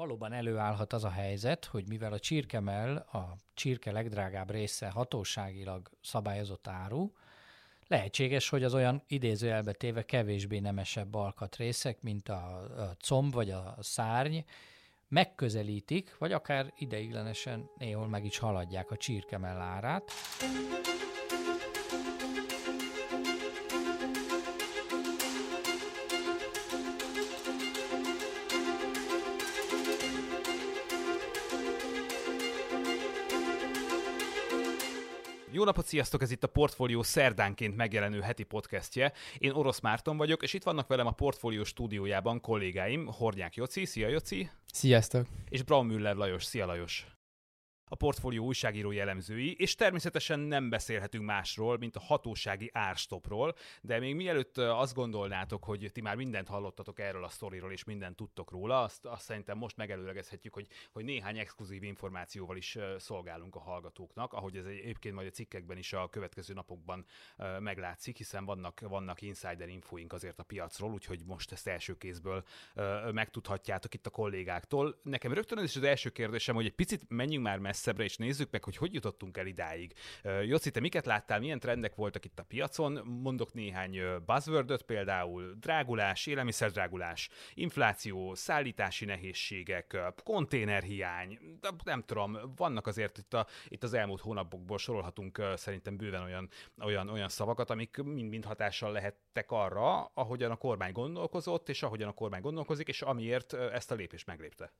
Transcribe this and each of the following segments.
valóban előállhat az a helyzet, hogy mivel a csirkemell a csirke legdrágább része hatóságilag szabályozott áru, lehetséges, hogy az olyan idézőjelbe téve kevésbé nemesebb alkatrészek, mint a comb vagy a szárny, megközelítik, vagy akár ideiglenesen néhol meg is haladják a csirkemell árát. Jó napot, sziasztok! Ez itt a Portfólió szerdánként megjelenő heti podcastje. Én Orosz Márton vagyok, és itt vannak velem a Portfólió stúdiójában kollégáim, Hornyák Joci. Szia, Joci! Sziasztok! És Braun Müller Lajos. Szia, Lajos! A Portfólió újságíró jellemzői, és természetesen nem beszélhetünk másról, mint a hatósági árstopról, de még mielőtt azt gondolnátok, hogy ti már mindent hallottatok erről a sztoriról, és mindent tudtok róla, azt szerintem most megelőlegezhetjük, hogy néhány exkluzív információval is szolgálunk a hallgatóknak, ahogy ez egyébként majd a cikkekben is a következő napokban meglátszik, hiszen vannak insider infóink azért a piacról, úgyhogy most ezt első kézből megtudhatjátok itt a kollégáktól. Nekem rögtön ez is az első kérdésem, hogy egy picit menjünk már messzebbre, és nézzük meg, hogy jutottunk el idáig. Joci, te miket láttál, milyen trendek voltak itt a piacon? Mondok néhány buzzwordot, például drágulás, élelmiszerdrágulás, infláció, szállítási nehézségek, konténerhiány, nem tudom, vannak azért itt az elmúlt hónapokból sorolhatunk szerintem bőven olyan szavakat, amik mind hatással lehettek arra, ahogyan a kormány gondolkozott, és ahogyan a kormány gondolkozik, és amiért ezt a lépést meglépte.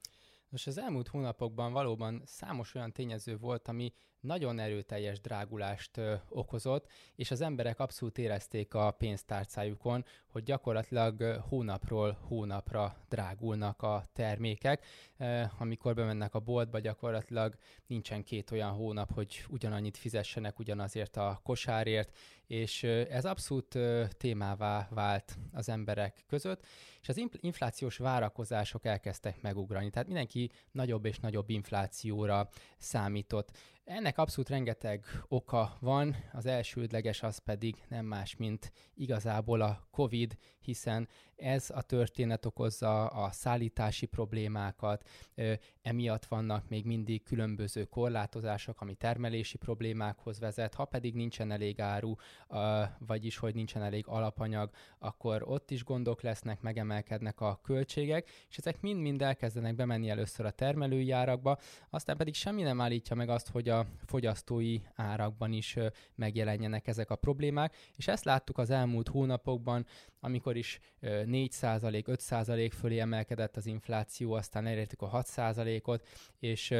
Most az elmúlt hónapokban valóban számos olyan tényező volt, ami nagyon erőteljes drágulást okozott, és az emberek abszolút érezték a pénztárcájukon, hogy gyakorlatilag hónapról hónapra drágulnak a termékek. Amikor bemennek a boltba, gyakorlatilag nincsen két olyan hónap, hogy ugyanannyit fizessenek ugyanazért a kosárért, és ez abszolút témává vált az emberek között, és az inflációs várakozások elkezdtek megugrani. Tehát mindenki nagyobb és nagyobb inflációra számított. Ennek abszolút rengeteg oka van, az elsődleges az pedig nem más, mint igazából a COVID, hiszen ez a történet okozza a szállítási problémákat, emiatt vannak még mindig különböző korlátozások, ami termelési problémákhoz vezet, ha pedig nincsen elég áru, vagyis hogy nincsen elég alapanyag, akkor ott is gondok lesznek, megemelkednek a költségek, és ezek mind-mind elkezdenek bemenni először a termelői árakba, aztán pedig semmi nem állítja meg azt, hogy a fogyasztói árakban is megjelenjenek ezek a problémák, és ezt láttuk az elmúlt hónapokban, amikor is 4%, 5% fölé emelkedett az infláció, aztán elértük a 6%-ot, és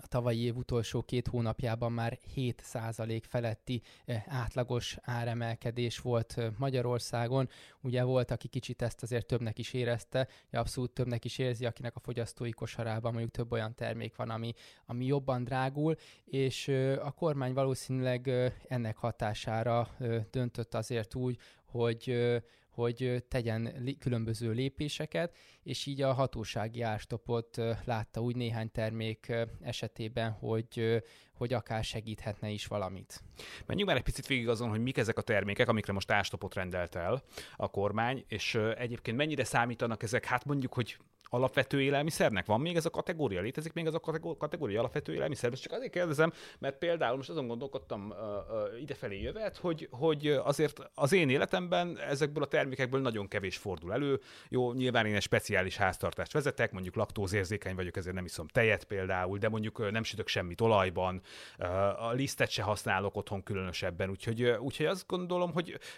a tavalyi év utolsó két hónapjában már 7% feletti átlagos áremelkedés volt Magyarországon. Ugye volt, aki kicsit ezt azért többnek is érezte, abszolút többnek is érzi, akinek a fogyasztói kosarában mondjuk több olyan termék van, ami jobban drágul, és a kormány valószínűleg ennek hatására döntött azért úgy, hogy tegyen különböző lépéseket, és így a hatósági árstopot látta úgy néhány termék esetében, hogy akár segíthetne is valamit. Menjünk már egy picit végig azon, hogy mik ezek a termékek, amikre most árstopot rendelt el a kormány, és egyébként mennyire számítanak ezek, hát mondjuk, hogy alapvető élelmiszernek? Van még ez a kategória? Létezik még ez a kategória alapvető élelmiszer? Most csak azért kérdezem, mert például most azon gondolkodtam idefelé jövet, hogy azért az én életemben ezekből a termékekből nagyon kevés fordul elő. Jó, nyilván én egy speciális háztartást vezetek, mondjuk laktózérzékeny vagyok, ezért nem iszom tejet például, de mondjuk nem sütök semmit olajban, a lisztet se használok otthon különösebben, úgyhogy azt gondolom,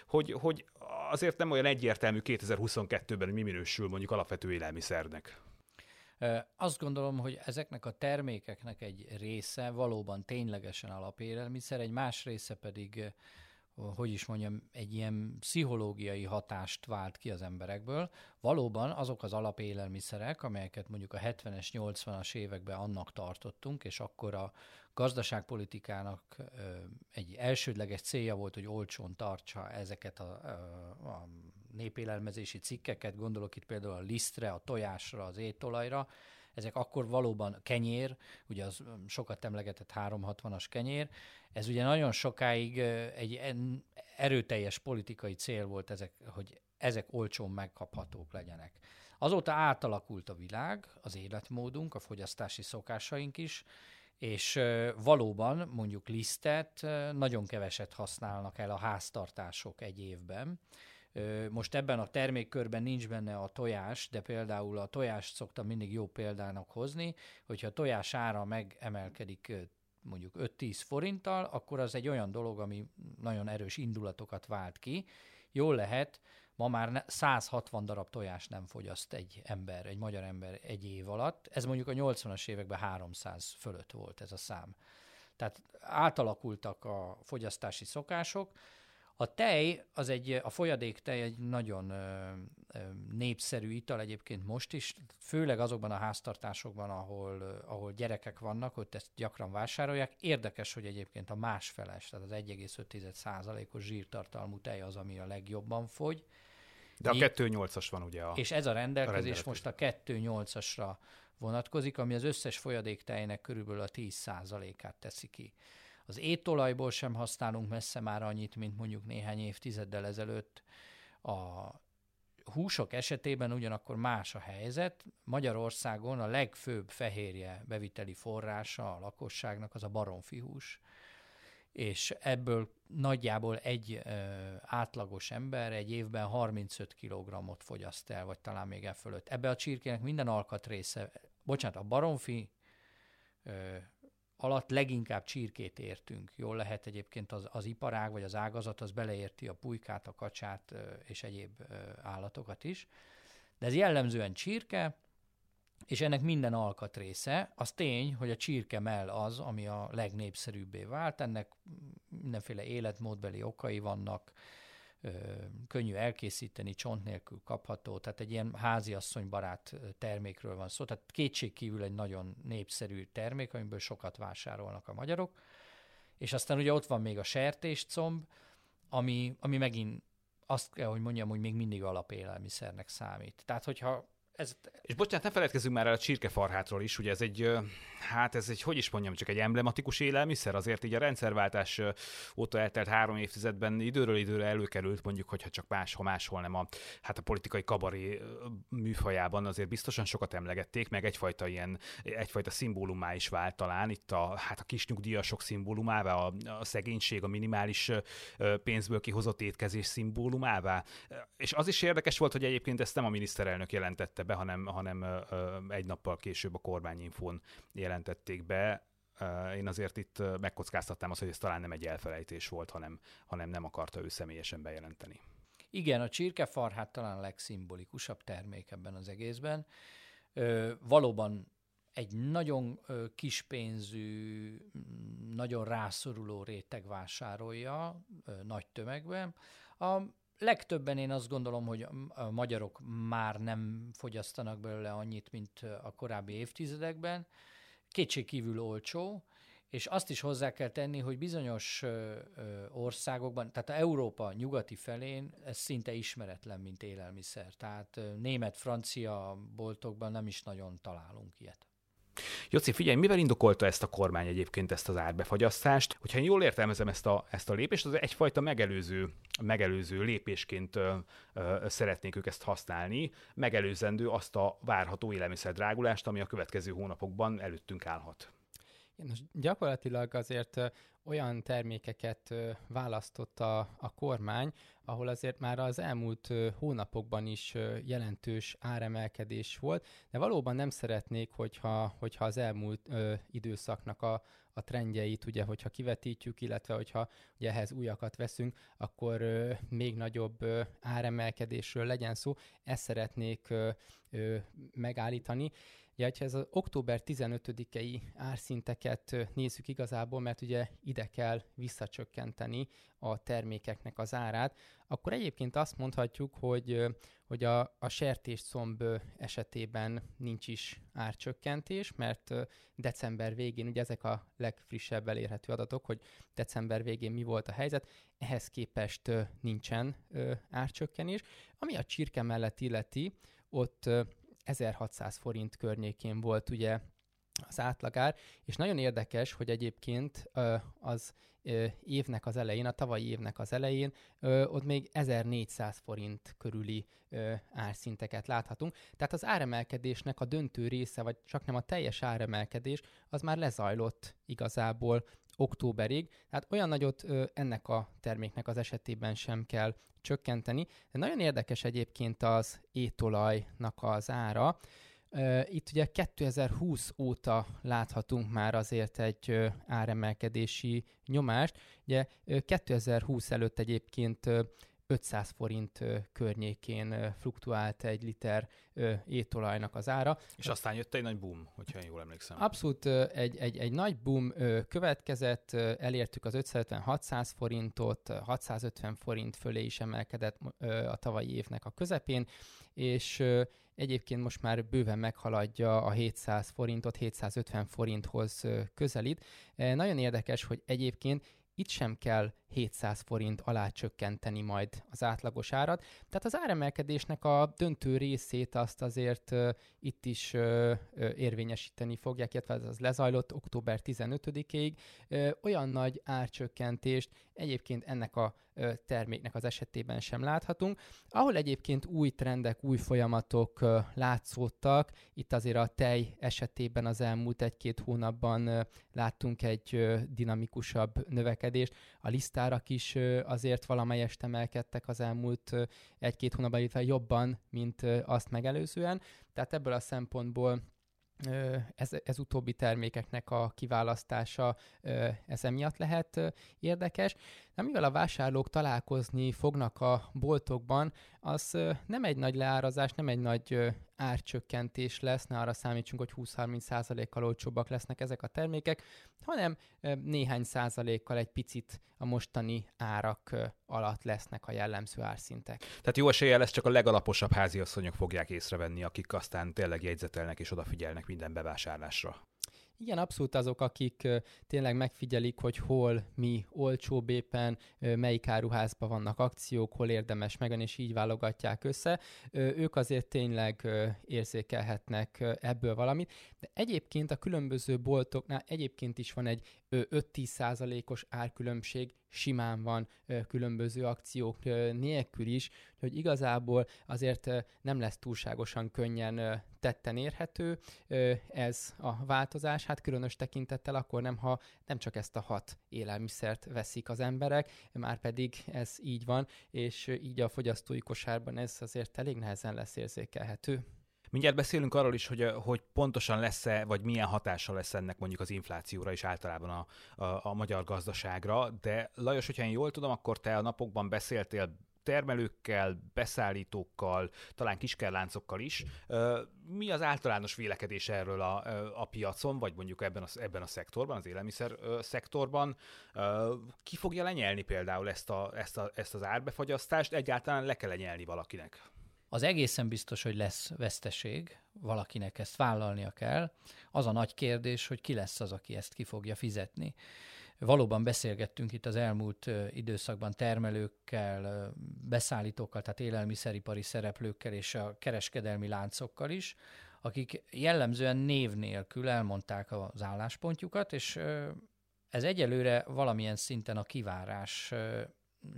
hogy azért nem olyan egyértelmű 2022-ben mi minősül mondjuk alapvető élelmiszernek. Azt gondolom, hogy ezeknek a termékeknek egy része valóban ténylegesen alapélelmiszer, egy más része pedig, hogy is mondjam, egy ilyen pszichológiai hatást vált ki az emberekből. Valóban azok az alapélelmiszerek, amelyeket mondjuk a 70-es, 80-as években annak tartottunk, és akkor a gazdaságpolitikának egy elsődleges célja volt, hogy olcsón tartsa ezeket a népélelmezési cikkeket, gondolok itt például a lisztre, a tojásra, az étolajra. Ezek akkor valóban kenyér, ugye az sokat emlegetett 360-as kenyér, ez ugye nagyon sokáig egy erőteljes politikai cél volt, hogy ezek olcsón megkaphatók legyenek. Azóta átalakult a világ, az életmódunk, a fogyasztási szokásaink is, és valóban mondjuk lisztet nagyon keveset használnak el a háztartások egy évben. Most ebben a termékkörben nincs benne a tojás, de például a tojást szoktam mindig jó példának hozni, hogyha a tojás ára megemelkedik mondjuk 5-10 forinttal, akkor az egy olyan dolog, ami nagyon erős indulatokat vált ki. Jól lehet, ma már 160 darab tojást nem fogyaszt egy ember, egy magyar ember egy év alatt. Ez mondjuk a 80-as években 300 fölött volt ez a szám. Tehát átalakultak a fogyasztási szokások. A tej, a folyadéktej egy nagyon népszerű ital egyébként most is, főleg azokban a háztartásokban, ahol gyerekek vannak, ott ezt gyakran vásárolják. Érdekes, hogy egyébként a másfeles, tehát az 1,5%-os zsírtartalmú tej az, ami a legjobban fogy. De a 2,8-as van ugye a... És ez a rendelkezés most a 2,8-asra vonatkozik, ami az összes folyadéktejnek körülbelül a 10%-át teszi ki. Az étolajból sem használunk messze már annyit, mint mondjuk néhány évtizeddel ezelőtt. A húsok esetében ugyanakkor más a helyzet. Magyarországon a legfőbb fehérje beviteli forrása a lakosságnak az a baromfihús, és ebből nagyjából egy átlagos ember egy évben 35 kg-ot fogyaszt el, vagy talán még e fölött. Ebbe a csirkének minden alkatrésze, a baromfi alatt leginkább csirkét értünk. Jól lehet egyébként az iparág vagy az ágazat, az beleérti a pulykát, a kacsát és egyéb állatokat is. De ez jellemzően csirke, és ennek minden alkatrésze. Az tény, hogy a csirkemell az, ami a legnépszerűbbé vált. Ennek mindenféle életmódbeli okai vannak, könnyű elkészíteni, csont nélkül kapható, tehát egy ilyen háziasszonybarát termékről van szó, tehát kétségkívül egy nagyon népszerű termék, amiből sokat vásárolnak a magyarok, és aztán ugye ott van még a sertéscomb, ami megint azt kell, hogy mondjam, hogy még mindig alapélelmiszernek számít. Tehát, hogyha és bocsánat, ne feledkezzünk már el a csirkefarhátról is, ugye ez egy, hogy is mondjam, csak egy emblematikus élelmiszer, azért így a rendszerváltás óta eltelt 3 évtizedben időről időre előkerült, mondjuk, hogyha csak máshol nem a politikai kabaré műfajában azért biztosan sokat emlegették, meg egyfajta szimbólumá is vált talán, itt a kisnyugdíjasok szimbólumává, a szegénység, a minimális pénzből kihozott étkezés szimbólumává. És az is érdekes volt, hogy egyébként ezt nem a miniszterelnök jelentette be, hanem egy nappal később a kormányinfón jelentették be. Én azért itt megkockáztattam azt, hogy ez talán nem egy elfelejtés volt, hanem nem akarta ő személyesen bejelenteni. Igen, a csirkefarhát talán a legszimbolikusabb termék ebben az egészben. Valóban egy nagyon kis pénzű, nagyon rászoruló réteg vásárolja nagy tömegben. Legtöbben én azt gondolom, hogy a magyarok már nem fogyasztanak belőle annyit, mint a korábbi évtizedekben. Kétségkívül olcsó, és azt is hozzá kell tenni, hogy bizonyos országokban, tehát Európa nyugati felén ez szinte ismeretlen, mint élelmiszer. Tehát német-francia boltokban nem is nagyon találunk ilyet. Joci, figyelj, mivel indokolta ezt a kormány egyébként ezt az árbefagyasztást? Hogyha én jól értelmezem ezt a lépést, az egyfajta megelőző lépésként szeretnék ők ezt használni, megelőzendő azt a várható élelmiszerdrágulást, ami a következő hónapokban előttünk állhat. Gyakorlatilag azért olyan termékeket választott a kormány, ahol azért már az elmúlt hónapokban is jelentős áremelkedés volt, de valóban nem szeretnék, hogyha az elmúlt időszaknak a trendjeit, ugye, hogyha kivetítjük, illetve hogyha ugye, ehhez újakat veszünk, akkor még nagyobb áremelkedésről legyen szó. Ezt szeretnék megállítani. Ugye, ha ez az október 15-i árszinteket nézzük igazából, mert ugye ide kell visszacsökkenteni a termékeknek az árát, akkor egyébként azt mondhatjuk, hogy a sertéscomb esetében nincs is árcsökkentés, mert december végén, ugye ezek a legfrissebb elérhető adatok, hogy december végén mi volt a helyzet, ehhez képest nincsen árcsökkenés. Ami a csirke mellett illeti, ott 1600 forint környékén volt ugye az átlagár, és nagyon érdekes, hogy egyébként az évnek az elején, a tavalyi évnek az elején ott még 1400 forint körüli árszinteket láthatunk. Tehát az áremelkedésnek a döntő része, vagy csaknem a teljes áremelkedés, az már lezajlott igazából októberig, tehát olyan nagyot ennek a terméknek az esetében sem kell csökkenteni. De nagyon érdekes egyébként az étolajnak az ára. Itt ugye 2020 óta láthatunk már azért egy áremelkedési nyomást. Ugye 2020 előtt egyébként 500 forint környékén fluktuált egy liter étolajnak az ára. És aztán jött egy nagy boom, hogyha én jól emlékszem. Abszolút egy nagy boom következett, elértük az 550-600 forintot, 650 forint fölé is emelkedett a tavalyi évnek a közepén, és egyébként most már bőven meghaladja a 700 forintot, 750 forinthoz közelít. Nagyon érdekes, hogy egyébként itt sem kell 700 forint alá csökkenteni majd az átlagos árat. Tehát az áremelkedésnek a döntő részét azt azért itt is érvényesíteni fogják, illetve az lezajlott október 15-ig. Olyan nagy árcsökkentést egyébként ennek a terméknek az esetében sem láthatunk. Ahol egyébként új trendek, új folyamatok látszódtak, itt azért a tej esetében az elmúlt egy-két hónapban láttunk egy dinamikusabb növekedést. A lisztárak is azért valamelyest emelkedtek az elmúlt egy-két hónapban, illetve jobban, mint azt megelőzően. Tehát ebből a szempontból ez utóbbi termékeknek a kiválasztása ez emiatt lehet érdekes. De mivel a vásárlók találkozni fognak a boltokban, az nem egy nagy leárazás, nem egy nagy árcsökkentés lesz, ne arra számítsunk, hogy 20-30%-kal olcsóbbak lesznek ezek a termékek, hanem néhány százalékkal egy picit a mostani árak alatt lesznek a jellemző árszintek. Tehát jó eséllyel ezt csak a legalaposabb háziasszonyok fogják észrevenni, akik aztán tényleg jegyzetelnek és odafigyelnek minden bevásárlásra. Igen, abszolút azok, akik tényleg megfigyelik, hogy hol mi olcsóbb éppen, melyik áruházban vannak akciók, hol érdemes megvenni, és így válogatják össze. Ők azért tényleg érzékelhetnek ebből valamit. De egyébként a különböző boltoknál egyébként is van egy 5-10%-os árkülönbség, simán van különböző akciók nélkül is, hogy igazából azért nem lesz túlságosan könnyen tetten érhető ez a változás, hát különös tekintettel akkor nem, ha nem csak ezt a 6 élelmiszert veszik az emberek, már pedig ez így van, és így a fogyasztói kosárban ez azért elég nehezen lesz érzékelhető. Mindjárt beszélünk arról is, hogy pontosan lesz-e, vagy milyen hatása lesz ennek mondjuk az inflációra és általában a magyar gazdaságra, de Lajos, hogyha én jól tudom, akkor te a napokban beszéltél termelőkkel, beszállítókkal, talán kiskerláncokkal is. Mi az általános vélekedés erről a piacon, vagy mondjuk ebben a szektorban, az élelmiszer szektorban? Ki fogja lenyelni például ezt az árbefagyasztást? Egyáltalán le kell lenyelni valakinek? Az egészen biztos, hogy lesz veszteség, valakinek ezt vállalnia kell. Az a nagy kérdés, hogy ki lesz az, aki ezt ki fogja fizetni. Valóban beszélgettünk itt az elmúlt időszakban termelőkkel, beszállítókkal, tehát élelmiszeripari szereplőkkel és a kereskedelmi láncokkal is, akik jellemzően név nélkül elmondták az álláspontjukat, és ez egyelőre valamilyen szinten a kivárás.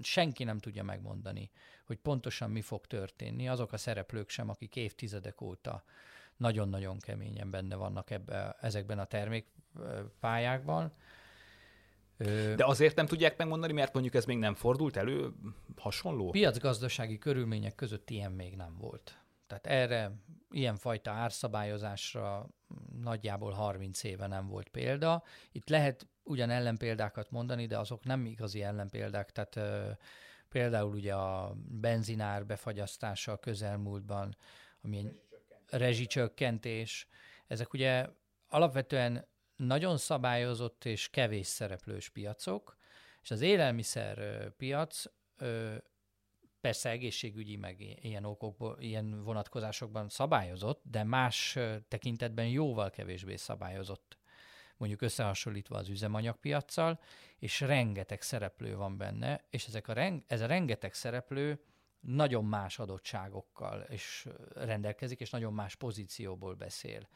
Senki nem tudja megmondani, hogy pontosan mi fog történni. Azok a szereplők sem, akik évtizedek óta nagyon-nagyon keményen benne vannak ezekben a termékpályákban. De azért nem tudják megmondani, mert mondjuk ez még nem fordult elő hasonló? Piacgazdasági körülmények között ilyen még nem volt. Tehát erre, ilyenfajta árszabályozásra nagyjából 30 éve nem volt példa. Itt lehet ugyan ellenpéldákat mondani, de azok nem igazi ellenpéldák, tehát például ugye a benzinár befagyasztása a közelmúltban, ami rezsicsökkentés, ezek ugye alapvetően nagyon szabályozott és kevés szereplős piacok, és az élelmiszer piac persze egészségügyi, meg ilyen okokból, ilyen vonatkozásokban szabályozott, de más tekintetben jóval kevésbé szabályozott, mondjuk összehasonlítva az üzemanyagpiaccal, és rengeteg szereplő van benne, és ez a rengeteg szereplő nagyon más adottságokkal és rendelkezik, és nagyon más pozícióból beszél.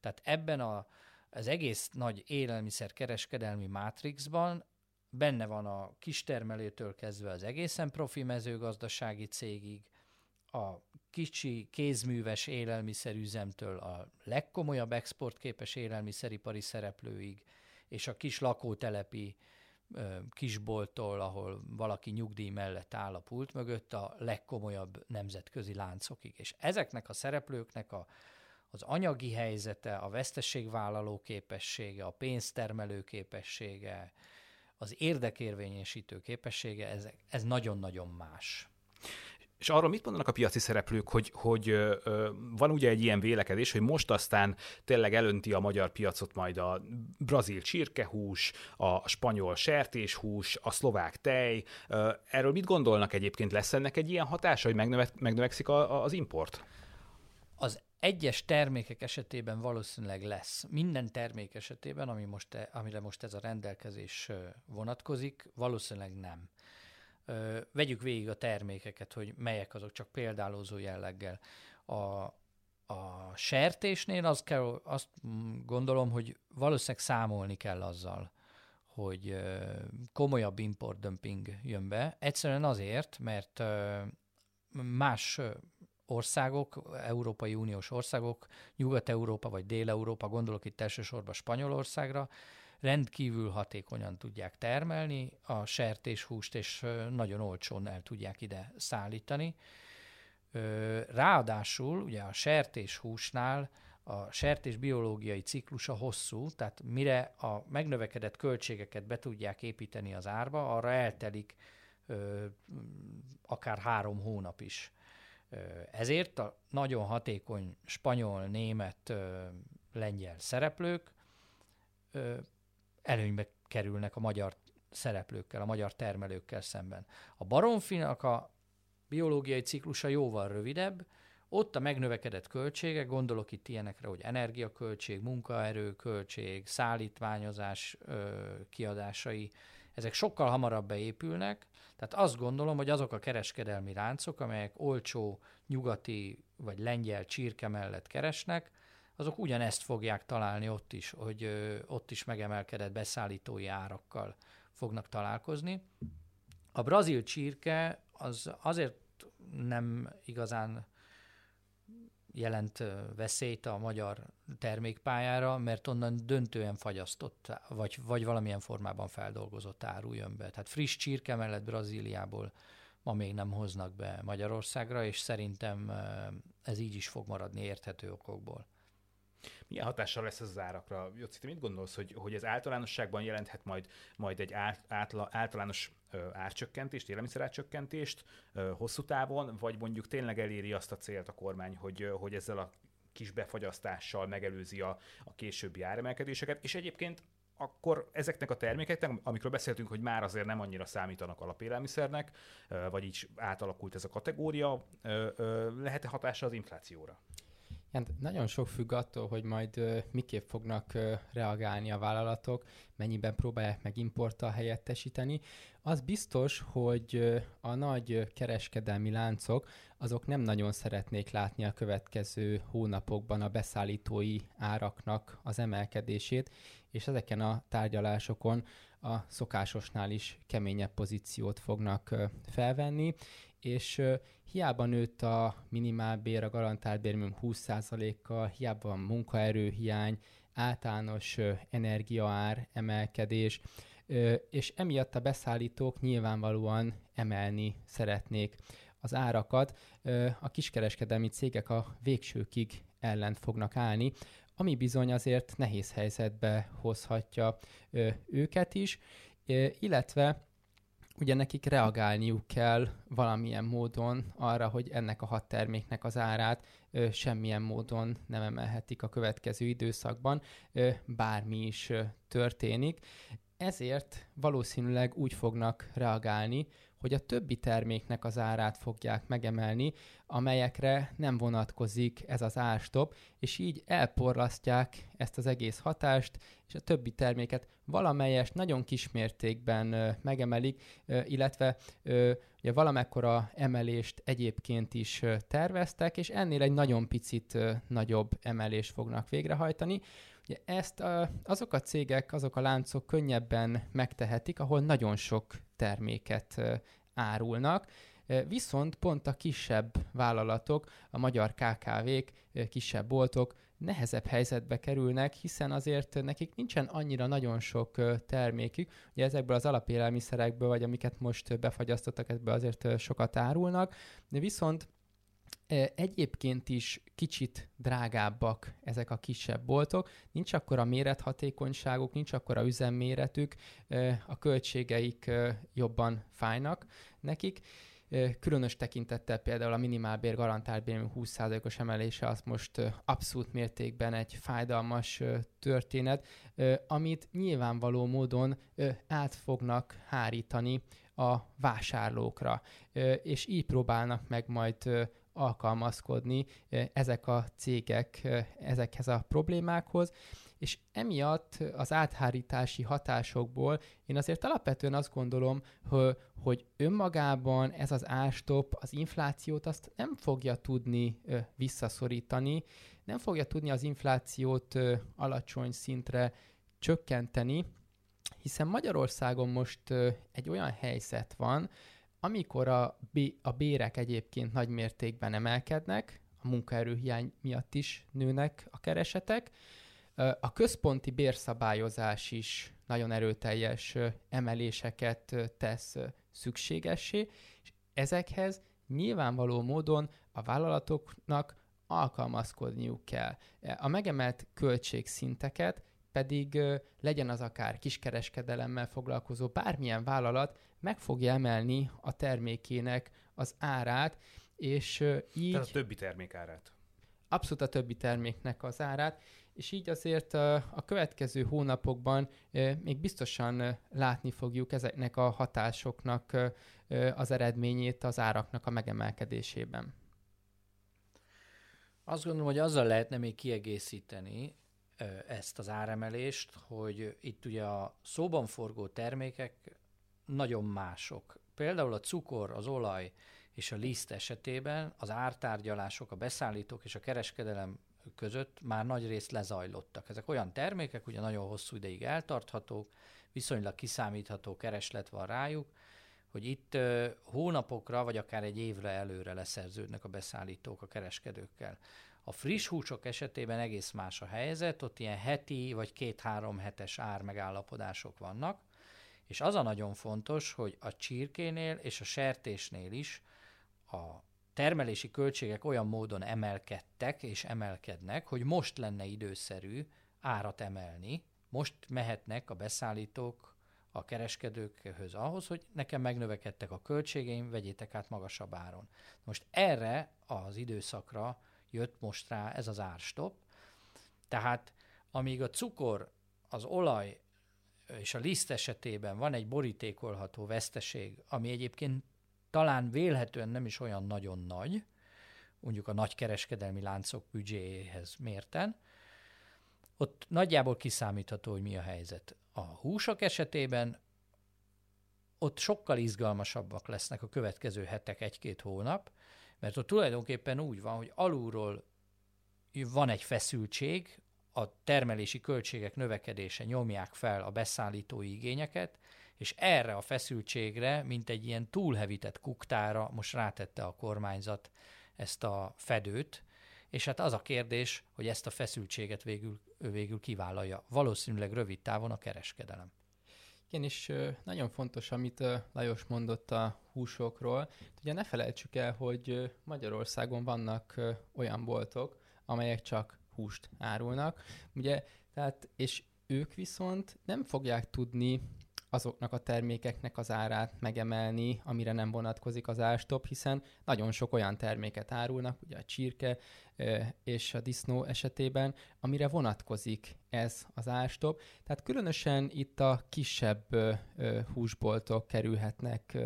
Tehát ebben a az egész nagy élelmiszerkereskedelmi mátrixban benne van a kistermelőtől kezdve az egészen profi mezőgazdasági cégig, a kicsi kézműves élelmiszerüzemtől a legkomolyabb exportképes élelmiszeripari szereplőig, és a kis lakótelepi kisbolttól, ahol valaki nyugdíj mellett áll a pult mögött, a legkomolyabb nemzetközi láncokig. És ezeknek a szereplőknek az anyagi helyzete, a veszteségvállaló képessége, a pénztermelő képessége, az érdekérvényesítő képessége, ez nagyon-nagyon más. És arról mit mondanak a piaci szereplők, hogy van ugye egy ilyen vélekedés, hogy most aztán tényleg elönti a magyar piacot majd a brazil csirkehús, a spanyol sertéshús, a szlovák tej. Erről mit gondolnak egyébként? Lesz ennek egy ilyen hatása, hogy megnövekszik az import? Az egyes termékek esetében valószínűleg lesz. Minden termék esetében, amire most ez a rendelkezés vonatkozik, valószínűleg nem. Vegyük végig a termékeket, hogy melyek azok, csak példálózó jelleggel. A sertésnél azt gondolom, hogy valószínűleg számolni kell azzal, hogy komolyabb importdömping jön be. Egyszerűen azért, mert más országok, Európai Uniós országok, Nyugat-Európa vagy Dél-Európa, gondolok itt elsősorban Spanyolországra, rendkívül hatékonyan tudják termelni a sertéshúst, és nagyon olcsón el tudják ide szállítani. Ráadásul ugye a sertéshúsnál a sertés biológiai ciklusa hosszú, tehát mire a megnövekedett költségeket be tudják építeni az árba, arra eltelik akár 3 hónap is. Ezért a nagyon hatékony spanyol, német, lengyel szereplők előnybe kerülnek a magyar szereplőkkel, a magyar termelőkkel szemben. A baromfinak a biológiai ciklusa jóval rövidebb, ott a megnövekedett költségek, gondolok itt ilyenekre, hogy energiaköltség, munkaerőköltség, szállítványozás kiadásai, ezek sokkal hamarabb beépülnek, tehát azt gondolom, hogy azok a kereskedelmi ráncok, amelyek olcsó nyugati vagy lengyel csirke mellett keresnek, azok ugyanezt fogják találni ott is, hogy ott is megemelkedett beszállítói árakkal fognak találkozni. A brazil csirke az azért nem igazán jelent veszélyt a magyar termékpályára, mert onnan döntően fagyasztott, vagy valamilyen formában feldolgozott áru jön be. Tehát friss csirke mellett Brazíliából ma még nem hoznak be Magyarországra, és szerintem ez így is fog maradni érthető okokból. Milyen hatással lesz ez az árakra? Joci, te mit gondolsz, hogy ez általánosságban jelenthet majd egy általános árcsökkentést, élelmiszer árcsökkentést hosszú távon, vagy mondjuk tényleg eléri azt a célt a kormány, hogy ezzel a kis befagyasztással megelőzi a későbbi áremelkedéseket, és egyébként akkor ezeknek a termékeknek, amikről beszéltünk, hogy már azért nem annyira számítanak alapélelmiszernek, vagy így átalakult ez a kategória, lehet-e hatása az inflációra? Nagyon sok függ attól, hogy majd miképp fognak reagálni a vállalatok, mennyiben próbálják meg importtal helyettesíteni. Az biztos, hogy a nagy kereskedelmi láncok, azok nem nagyon szeretnék látni a következő hónapokban a beszállítói áraknak az emelkedését, és ezeken a tárgyalásokon a szokásosnál is keményebb pozíciót fognak felvenni, és hiába nőtt a minimálbér, a garantált bérminimum 20%-kal, hiába van munkaerőhiány, általános energiaár emelkedés, és emiatt a beszállítók nyilvánvalóan emelni szeretnék az árakat. A kiskereskedelmi cégek a végsőkig ellen fognak állni, ami bizony azért nehéz helyzetbe hozhatja őket is, illetve ugye nekik reagálniuk kell valamilyen módon arra, hogy ennek a 6 terméknek az árát semmilyen módon nem emelhetik a következő időszakban, bármi is történik. Ezért valószínűleg úgy fognak reagálni, hogy a többi terméknek az árát fogják megemelni, amelyekre nem vonatkozik ez az árstopp, és így elporlasztják ezt az egész hatást, és a többi terméket valamelyest nagyon kismértékben megemelik, illetve ugye valamekkora emelést egyébként is terveztek, és ennél egy nagyon picit nagyobb emelést fognak végrehajtani. Ugye ezt azok a cégek, azok a láncok könnyebben megtehetik, ahol nagyon sok terméket árulnak, viszont pont a kisebb vállalatok, a magyar KKV-k, kisebb boltok nehezebb helyzetbe kerülnek, hiszen azért nekik nincsen annyira nagyon sok termékük. Ugye ezekből az alapélelmiszerekből, vagy amiket most befagyasztottak, ebből azért sokat árulnak, de viszont egyébként is kicsit drágábbak ezek a kisebb boltok, nincs akkora mérethatékonyságuk, nincs akkora üzemméretük, a költségeik jobban fájnak nekik. Különös tekintettel például a minimálbér garantált bérünk 20%-os emelése az most abszolút mértékben egy fájdalmas történet, amit nyilvánvaló módon át fognak hárítani a vásárlókra, és így próbálnak meg majd alkalmazkodni ezek a cégek ezekhez a problémákhoz, és emiatt az áthárítási hatásokból én azért alapvetően azt gondolom, hogy önmagában ez az árstopp az inflációt azt nem fogja tudni visszaszorítani, nem fogja tudni az inflációt alacsony szintre csökkenteni, hiszen Magyarországon most egy olyan helyzet van, amikor a bérek egyébként nagy mértékben emelkednek, a munkaerőhiány miatt is nőnek a keresetek, a központi bérszabályozás is nagyon erőteljes emeléseket tesz szükségessé, és ezekhez nyilvánvaló módon a vállalatoknak alkalmazkodniuk kell. A megemelt költségszinteket pedig legyen az akár kiskereskedelemmel foglalkozó bármilyen vállalat, meg fogja emelni a termékének az árát, és így... Tehát a többi termék árát. Abszolút a többi terméknek az árát, és így azért a következő hónapokban még biztosan látni fogjuk ezeknek a hatásoknak az eredményét az áraknak a megemelkedésében. Azt gondolom, hogy azzal lehetne még kiegészíteni ezt az áremelést, hogy itt ugye a szóban forgó termékek nagyon mások. Például a cukor, az olaj és a liszt esetében az ártárgyalások, a beszállítók és a kereskedelem között már nagy részt lezajlottak. Ezek olyan termékek, ugye nagyon hosszú ideig eltarthatók, viszonylag kiszámítható kereslet van rájuk, hogy itt hónapokra vagy akár egy évre előre leszerződnek a beszállítók a kereskedőkkel. A friss húsok esetében egész más a helyzet, ott ilyen heti vagy 2-3 hetes ármegállapodások vannak, és az a nagyon fontos, hogy a csirkénél és a sertésnél is a termelési költségek olyan módon emelkedtek és emelkednek, hogy most lenne időszerű árat emelni, most mehetnek a beszállítók a kereskedőkhöz ahhoz, hogy nekem megnövekedtek a költségeim, vegyétek át magasabb áron. Most erre az időszakra jött most rá ez az árstopp. Tehát amíg a cukor, az olaj és a liszt esetében van egy borítékolható veszteség, ami egyébként talán vélhetően nem is olyan nagyon nagy, mondjuk a nagy kereskedelmi láncok büdzséjéhez mérten, ott nagyjából kiszámítható, hogy mi a helyzet. A húsok esetében ott sokkal izgalmasabbak lesznek a következő hetek, 1-2 hónap, mert ott tulajdonképpen úgy van, hogy alulról van egy feszültség, a termelési költségek növekedése nyomják fel a beszállítói igényeket, és erre a feszültségre, mint egy ilyen túlhevített kuktára most rátette a kormányzat ezt a fedőt, és hát az a kérdés, hogy ezt a feszültséget végül kivállalja. Valószínűleg rövid távon a kereskedelem. Igen, és nagyon fontos, amit Lajos mondott a húsokról. Ugye ne felejtsük el, hogy Magyarországon vannak olyan boltok, amelyek csak húst árulnak, ugye, tehát, és ők viszont nem fogják tudni azoknak a termékeknek az árát megemelni, amire nem vonatkozik az árstopp, hiszen nagyon sok olyan terméket árulnak, ugye a csirke és a disznó esetében, amire vonatkozik ez az árstopp. Tehát különösen itt a kisebb húsboltok kerülhetnek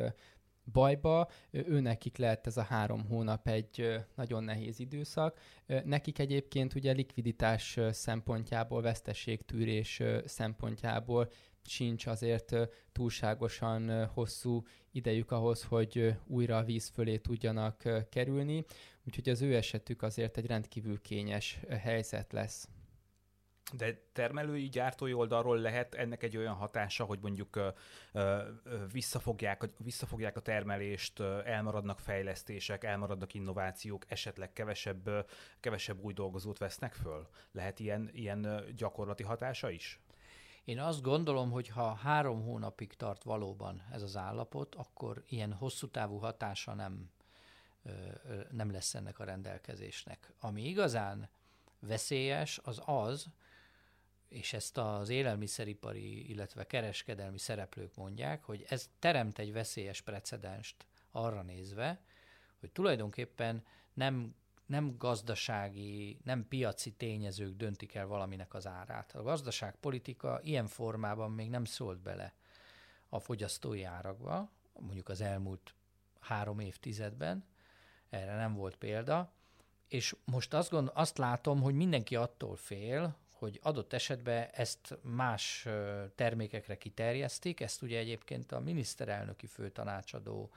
bajba. Őnekik lehet ez a 3 hónap egy nagyon nehéz időszak. Nekik egyébként ugye likviditás szempontjából, veszteségtűrés szempontjából sincs azért túlságosan hosszú idejük ahhoz, hogy újra a víz fölé tudjanak kerülni. Úgyhogy az ő esetük azért egy rendkívül kényes helyzet lesz. De termelői, gyártói oldalról lehet ennek egy olyan hatása, hogy mondjuk visszafogják a termelést, elmaradnak fejlesztések, elmaradnak innovációk, esetleg kevesebb új dolgozót vesznek föl? Lehet ilyen gyakorlati hatása is? Én azt gondolom, hogy ha 3 hónapig tart valóban ez az állapot, akkor ilyen hosszú távú hatása nem lesz ennek a rendelkezésnek. Ami igazán veszélyes, az, és ezt az élelmiszeripari, illetve kereskedelmi szereplők mondják, hogy ez teremt egy veszélyes precedenst arra nézve, hogy tulajdonképpen nem gazdasági, nem piaci tényezők döntik el valaminek az árát. A gazdaságpolitika ilyen formában még nem szólt bele a fogyasztói árakba, mondjuk az elmúlt 3 évtizedben, erre nem volt példa, és most azt látom, hogy mindenki attól fél, hogy adott esetben ezt más termékekre kiterjesztik, ezt ugye egyébként a miniszterelnöki főtanácsadó,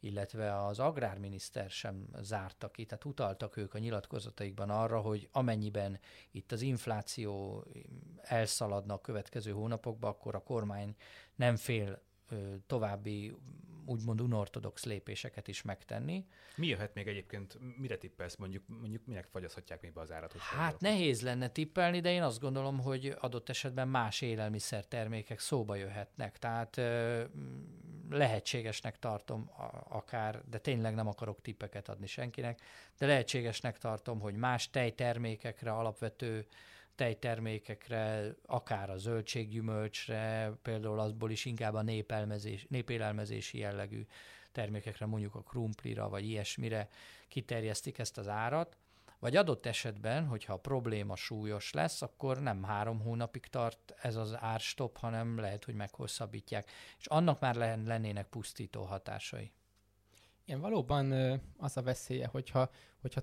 illetve az agrárminiszter sem zárta ki, tehát utaltak ők a nyilatkozataikban arra, hogy amennyiben itt az infláció elszaladna a következő hónapokban, akkor a kormány nem fél további úgymond unorthodox lépéseket is megtenni. Mi jöhet még egyébként? Mire tippelsz? Mondjuk minek fagyaszhatják még be az árat? Hát nehéz lenne tippelni, de én azt gondolom, hogy adott esetben más élelmiszertermékek szóba jöhetnek. Tehát lehetségesnek tartom akár, de tényleg nem akarok tippeket adni senkinek, de lehetségesnek tartom, hogy más tejtermékekre, alapvető tejtermékekre, akár a zöldséggyümölcsre, például azból is inkább a népélelmezési jellegű termékekre, mondjuk a krumplira, vagy ilyesmire kiterjesztik ezt az árat, vagy adott esetben, hogyha a probléma súlyos lesz, akkor nem 3 hónapig tart ez az árstopp, hanem lehet, hogy meghosszabbítják, és annak már lennének pusztító hatásai. Igen, valóban az a veszélye, hogyha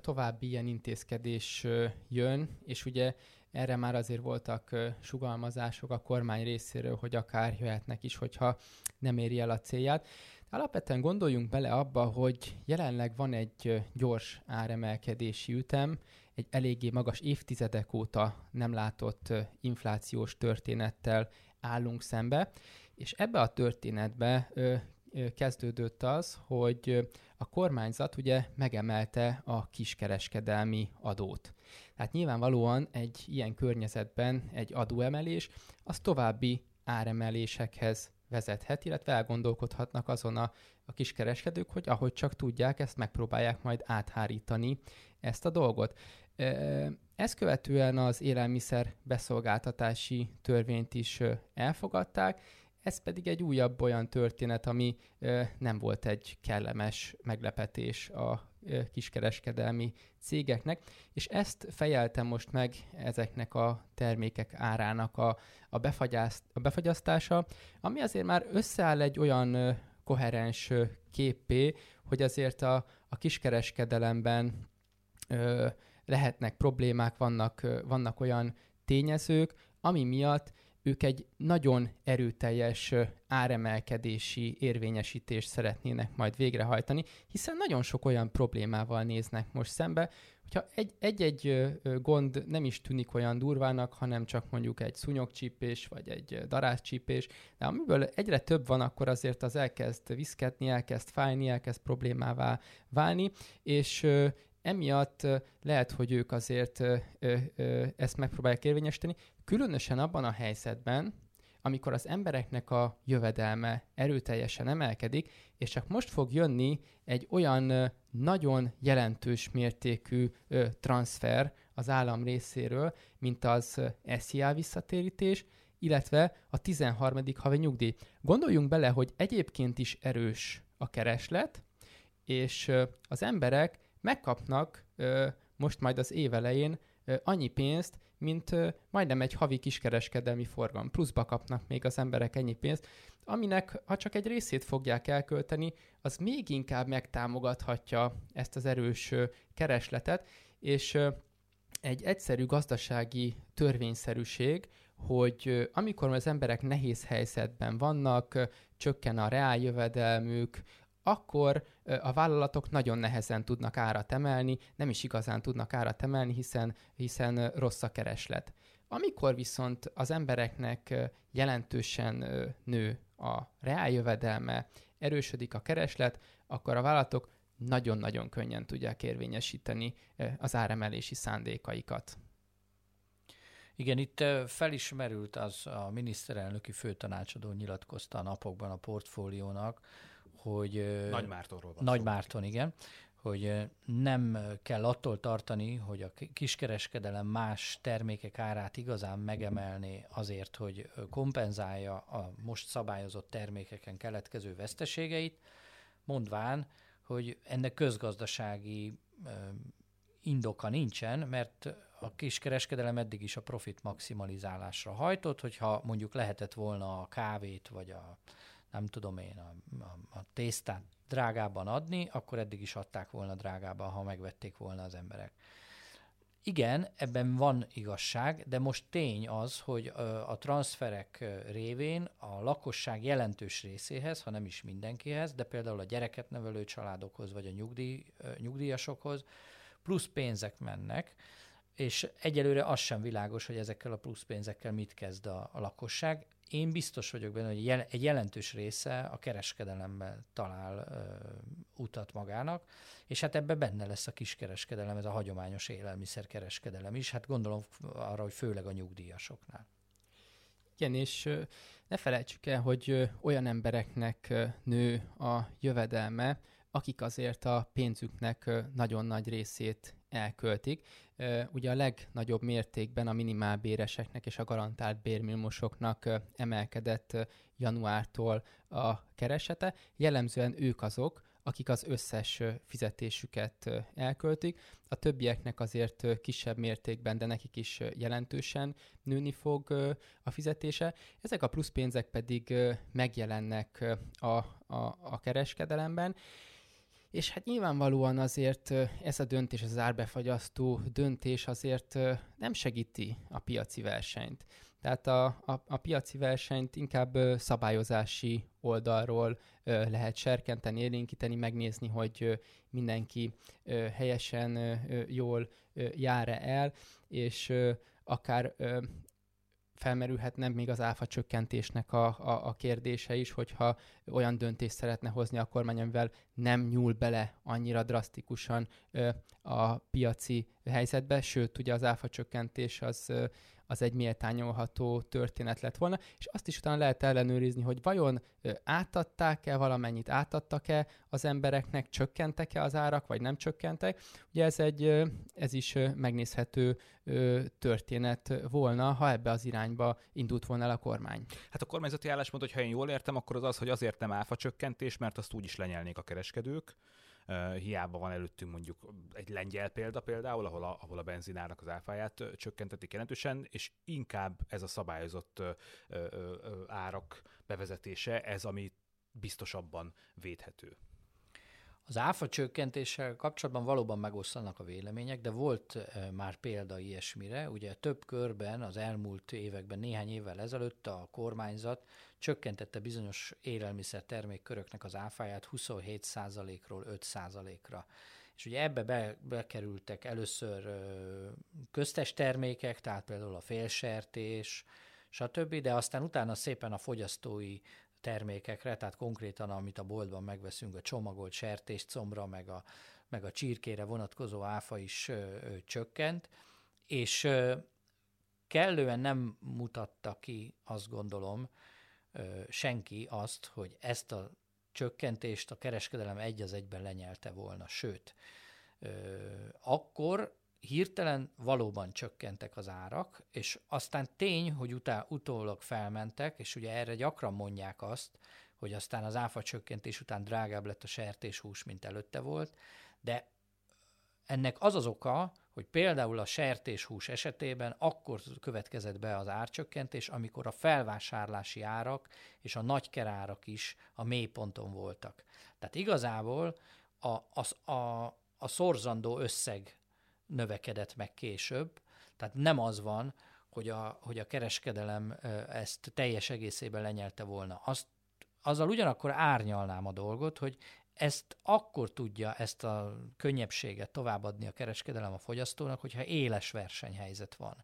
további ilyen intézkedés jön, és ugye erre már azért voltak sugalmazások a kormány részéről, hogy akár jöhetnek is, hogyha nem éri el a célját. De alapvetően gondoljunk bele abba, hogy jelenleg van egy gyors áremelkedési ütem, egy eléggé magas, évtizedek óta nem látott inflációs történettel állunk szembe, és ebbe a történetbe kezdődött az, hogy a kormányzat ugye megemelte a kiskereskedelmi adót. Tehát nyilvánvalóan egy ilyen környezetben egy adóemelés az további áremelésekhez vezethet, illetve elgondolkodhatnak azon a kiskereskedők, hogy ahogy csak tudják, ezt megpróbálják majd áthárítani ezt a dolgot. Ezt követően az élelmiszer beszolgáltatási törvényt is elfogadták. Ez pedig egy újabb olyan történet, ami nem volt egy kellemes meglepetés a kiskereskedelmi cégeknek, és ezt fejeltem most meg ezeknek a termékek árának a befagyasztása, ami azért már összeáll egy olyan koherens képpé, hogy azért a kiskereskedelemben lehetnek problémák, vannak olyan tényezők, ami miatt ők egy nagyon erőteljes áremelkedési érvényesítést szeretnének majd végrehajtani, hiszen nagyon sok olyan problémával néznek most szembe, hogyha egy-egy gond nem is tűnik olyan durvának, hanem csak mondjuk egy szúnyogcsípés, vagy egy darázscsípés, de amiből egyre több van, akkor azért az elkezd viszketni, elkezd fájni, elkezd problémává válni, és emiatt lehet, hogy ők azért ezt megpróbálják érvényesíteni, különösen abban a helyzetben, amikor az embereknek a jövedelme erőteljesen emelkedik, és csak most fog jönni egy olyan nagyon jelentős mértékű transfer az állam részéről, mint az SZIA visszatérítés, illetve a 13. havi nyugdíj. Gondoljunk bele, hogy egyébként is erős a kereslet, és az emberek megkapnak most majd az év elején annyi pénzt, mint majdnem egy havi kiskereskedelmi forgalom. Pluszba kapnak még az emberek ennyi pénzt, aminek ha csak egy részét fogják elkölteni, az még inkább megtámogathatja ezt az erős keresletet, és egy egyszerű gazdasági törvényszerűség, hogy amikor az emberek nehéz helyzetben vannak, csökken a reáljövedelmük, akkor a vállalatok nagyon nehezen tudnak árat emelni, nem is igazán tudnak árat emelni, hiszen rossz a kereslet. Amikor viszont az embereknek jelentősen nő a reáljövedelme, erősödik a kereslet, akkor a vállalatok nagyon-nagyon könnyen tudják érvényesíteni az áremelési szándékaikat. Igen, itt felismerült az a miniszterelnöki főtanácsadó nyilatkozta a napokban a Portfóliónak, hogy Nagy Mártonról van. Nagy Márton, igen, hogy nem kell attól tartani, hogy a kiskereskedelem más termékek árát igazán megemelni azért, hogy kompenzálja a most szabályozott termékeken keletkező veszteségeit, mondván, hogy ennek közgazdasági indoka nincsen, mert a kiskereskedelem eddig is a profit maximalizálásra hajtott, hogyha mondjuk lehetett volna a kávét, vagy a nem tudom én, a tésztát drágában adni, akkor eddig is adták volna drágában, ha megvették volna az emberek. Igen, ebben van igazság, de most tény az, hogy a transferek révén a lakosság jelentős részéhez, ha nem is mindenkihez, de például a gyereket nevelő családokhoz, vagy a nyugdíjasokhoz plusz pénzek mennek, és egyelőre az sem világos, hogy ezekkel a plusz pénzekkel mit kezd a lakosság. Én biztos vagyok benne, hogy egy jelentős része a kereskedelemben talál utat magának, és hát ebben benne lesz a kiskereskedelem, ez a hagyományos élelmiszerkereskedelem is, hát gondolom arra, hogy főleg a nyugdíjasoknál. Igen, és ne felejtsük el, hogy olyan embereknek nő a jövedelme, akik azért a pénzüknek nagyon nagy részét elköltik. Ugye a legnagyobb mértékben a minimálbéreseknek és a garantált bérminimumosoknak emelkedett januártól a keresete. Jellemzően ők azok, akik az összes fizetésüket elköltik. A többieknek azért kisebb mértékben, de nekik is jelentősen nőni fog a fizetése. Ezek a pluszpénzek pedig megjelennek a kereskedelemben. És hát nyilvánvalóan azért ez a döntés, az árbefagyasztó döntés azért nem segíti a piaci versenyt. Tehát a piaci versenyt inkább szabályozási oldalról lehet serkenteni, élénkíteni, megnézni, hogy mindenki helyesen, jól jár-e el, és akár felmerülhetne még az áfa csökkentésnek a kérdése is, hogyha olyan döntést szeretne hozni a kormány, amivel nem nyúl bele annyira drasztikusan a piaci helyzetbe, sőt, ugye az áfa csökkentés az egy méltányolható történet lett volna, és azt is utána lehet ellenőrizni, hogy vajon átadták-e, valamennyit átadtak-e az embereknek, csökkentek-e az árak, vagy nem csökkentek. Ugye ez is megnézhető történet volna, ha ebbe az irányba indult volna el a kormány. Hát a kormányzati álláspont, hogyha én jól értem, akkor az, hogy azért nem áfa csökkentés, mert azt úgy is lenyelnék a kereskedők. Hiába van előttünk mondjuk egy lengyel példa például, ahol a benzinárak az áfáját csökkentették jelentősen, és inkább ez a szabályozott árak bevezetése, ez ami biztosabban védhető. Az áfa csökkentéssel kapcsolatban valóban megoszlanak a vélemények, de volt már példa ilyesmire. Ugye több körben az elmúlt években, néhány évvel ezelőtt a kormányzat csökkentette bizonyos élelmiszertermékköröknek az áfáját 27%-ról 5%-ra. És ugye ebbe bekerültek először köztes termékek, tehát például a félsertés, stb., de aztán utána szépen a fogyasztói termékekre, tehát konkrétan, amit a boltban megveszünk, a csomagolt sertéscombra, meg a csirkére vonatkozó áfa is csökkent, és kellően nem mutatta ki, azt gondolom, senki azt, hogy ezt a csökkentést a kereskedelem egy az egyben lenyelte volna, sőt, akkor hirtelen valóban csökkentek az árak, és aztán tény, hogy utólag felmentek, és ugye erre gyakran mondják azt, hogy aztán az áfa csökkentés után drágább lett a sertéshús, mint előtte volt, de ennek az oka, hogy például a sertéshús esetében akkor következett be az árcsökkentés, amikor a felvásárlási árak és a nagykerárak is a mélyponton voltak. Tehát igazából a szorzandó összeg növekedett meg később, tehát nem az van, hogy a kereskedelem ezt teljes egészében lenyelte volna. Azzal ugyanakkor árnyalnám a dolgot, hogy ezt akkor tudja ezt a könnyebbséget továbbadni a kereskedelem a fogyasztónak, hogyha éles versenyhelyzet van.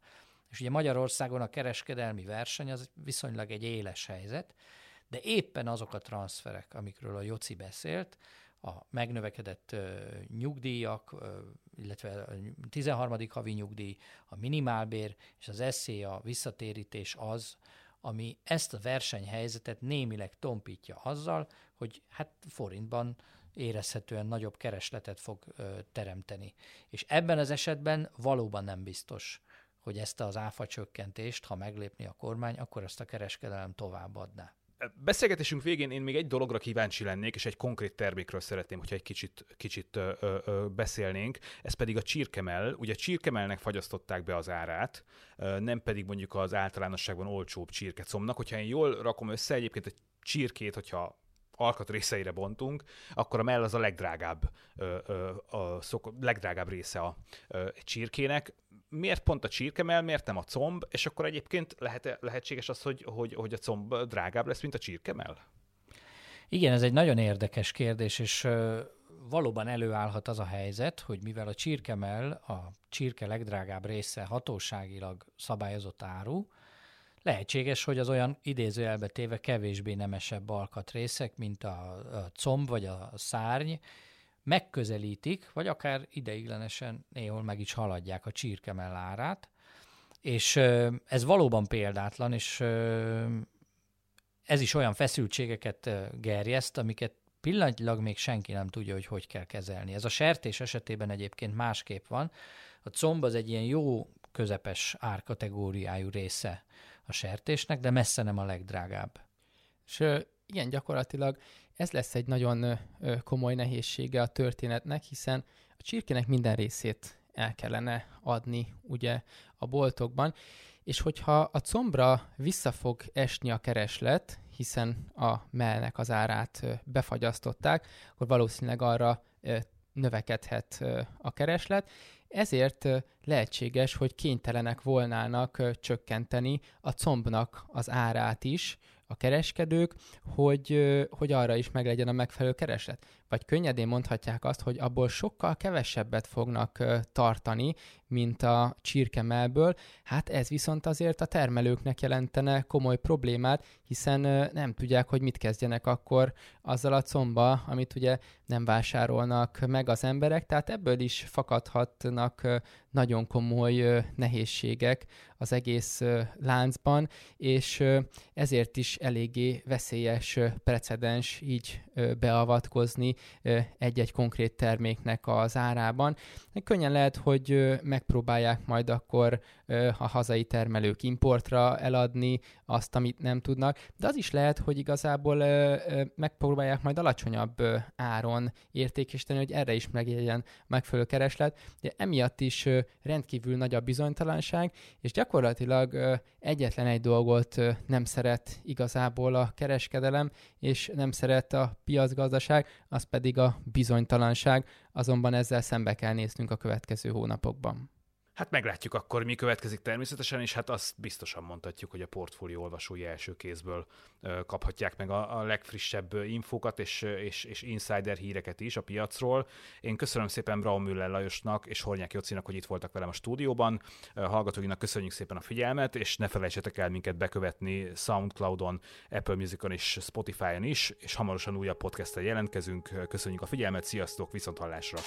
És ugye Magyarországon a kereskedelmi verseny az viszonylag egy éles helyzet, de éppen azok a transzferek, amikről a Joci beszélt, a megnövekedett nyugdíjak, illetve a 13. havi nyugdíj, a minimálbér és az SZIA visszatérítés az, ami ezt a versenyhelyzetet némileg tompítja azzal, hogy hát forintban érezhetően nagyobb keresletet fog teremteni. És ebben az esetben valóban nem biztos, hogy ezt az áfacsökkentést, ha meglépni a kormány, akkor ezt a kereskedelem továbbadná. Beszélgetésünk végén én még egy dologra kíváncsi lennék, és egy konkrét termékről szeretném, hogyha egy kicsit beszélnénk, ez pedig a csirkemell. Ugye csirkemelnek fagyasztották be az árát, nem pedig mondjuk az általánosságban olcsóbb csirkecomnak. Hogyha én jól rakom össze egyébként a csirkét, hogyha alkatrészeire bontunk, akkor a mell az a legdrágább része a csirkének. Miért pont a csirkemell, miért nem a comb, és akkor egyébként lehetséges az, hogy a comb drágább lesz, mint a csirkemell? Igen, ez egy nagyon érdekes kérdés, és valóban előállhat az a helyzet, hogy mivel a csirkemell, a csirke legdrágább része hatóságilag szabályozott áru, lehetséges, hogy az olyan idézőjelbe téve kevésbé nemesebb alkatrészek, mint a comb vagy a szárny, megközelítik, vagy akár ideiglenesen néhol meg is haladják a csirkemell árát, és ez valóban példátlan, és ez is olyan feszültségeket gerjeszt, amiket pillanatilag még senki nem tudja, hogy kell kezelni. Ez a sertés esetében egyébként másképp van. A comb az egy ilyen jó közepes árkategóriájú része a sertésnek, de messze nem a legdrágább. És igen, gyakorlatilag ez lesz egy nagyon komoly nehézsége a történetnek, hiszen a csirkének minden részét el kellene adni ugye a boltokban, és hogyha a combra vissza fog esni a kereslet, hiszen a mellnek az árát befagyasztották, akkor valószínűleg arra növekedhet a kereslet, ezért lehetséges, hogy kénytelenek volnának csökkenteni a combnak az árát is a kereskedők, hogy arra is meglegyen a megfelelő kereslet. Vagy könnyedén mondhatják azt, hogy abból sokkal kevesebbet fognak tartani, mint a csirkemellből. Hát ez viszont azért a termelőknek jelentene komoly problémát, hiszen nem tudják, hogy mit kezdjenek akkor azzal a combba, amit ugye nem vásárolnak meg az emberek, tehát ebből is fakadhatnak nagyon komoly nehézségek az egész láncban, és ezért is eléggé veszélyes precedens így beavatkozni egy-egy konkrét terméknek az árában. Könnyen lehet, hogy megpróbálják majd akkor a hazai termelők importra eladni azt, amit nem tudnak, de az is lehet, hogy igazából megpróbálják majd alacsonyabb áron értékesíteni, hogy erre is meglegyen megfelelő kereslet, de emiatt is rendkívül nagy a bizonytalanság, és gyakorlatilag egyetlen egy dolgot nem szeret igazából a kereskedelem, és nem szeret a piacgazdaság, az pedig a bizonytalanság, azonban ezzel szembe kell néznünk a következő hónapokban. Hát meglátjuk akkor, mi következik természetesen, és hát azt biztosan mondhatjuk, hogy a portfólió olvasói első kézből kaphatják meg a legfrissebb infókat és insider híreket is a piacról. Én köszönöm szépen Braun Müller Lajosnak és Hornyák Jocinak, hogy itt voltak velem a stúdióban. Hallgatóinak köszönjük szépen a figyelmet, és ne felejtsetek el minket bekövetni SoundCloudon, Apple Musicon és Spotify-on is, és hamarosan újabb podcasttel jelentkezünk. Köszönjük a figyelmet, sziasztok, viszonthallásra!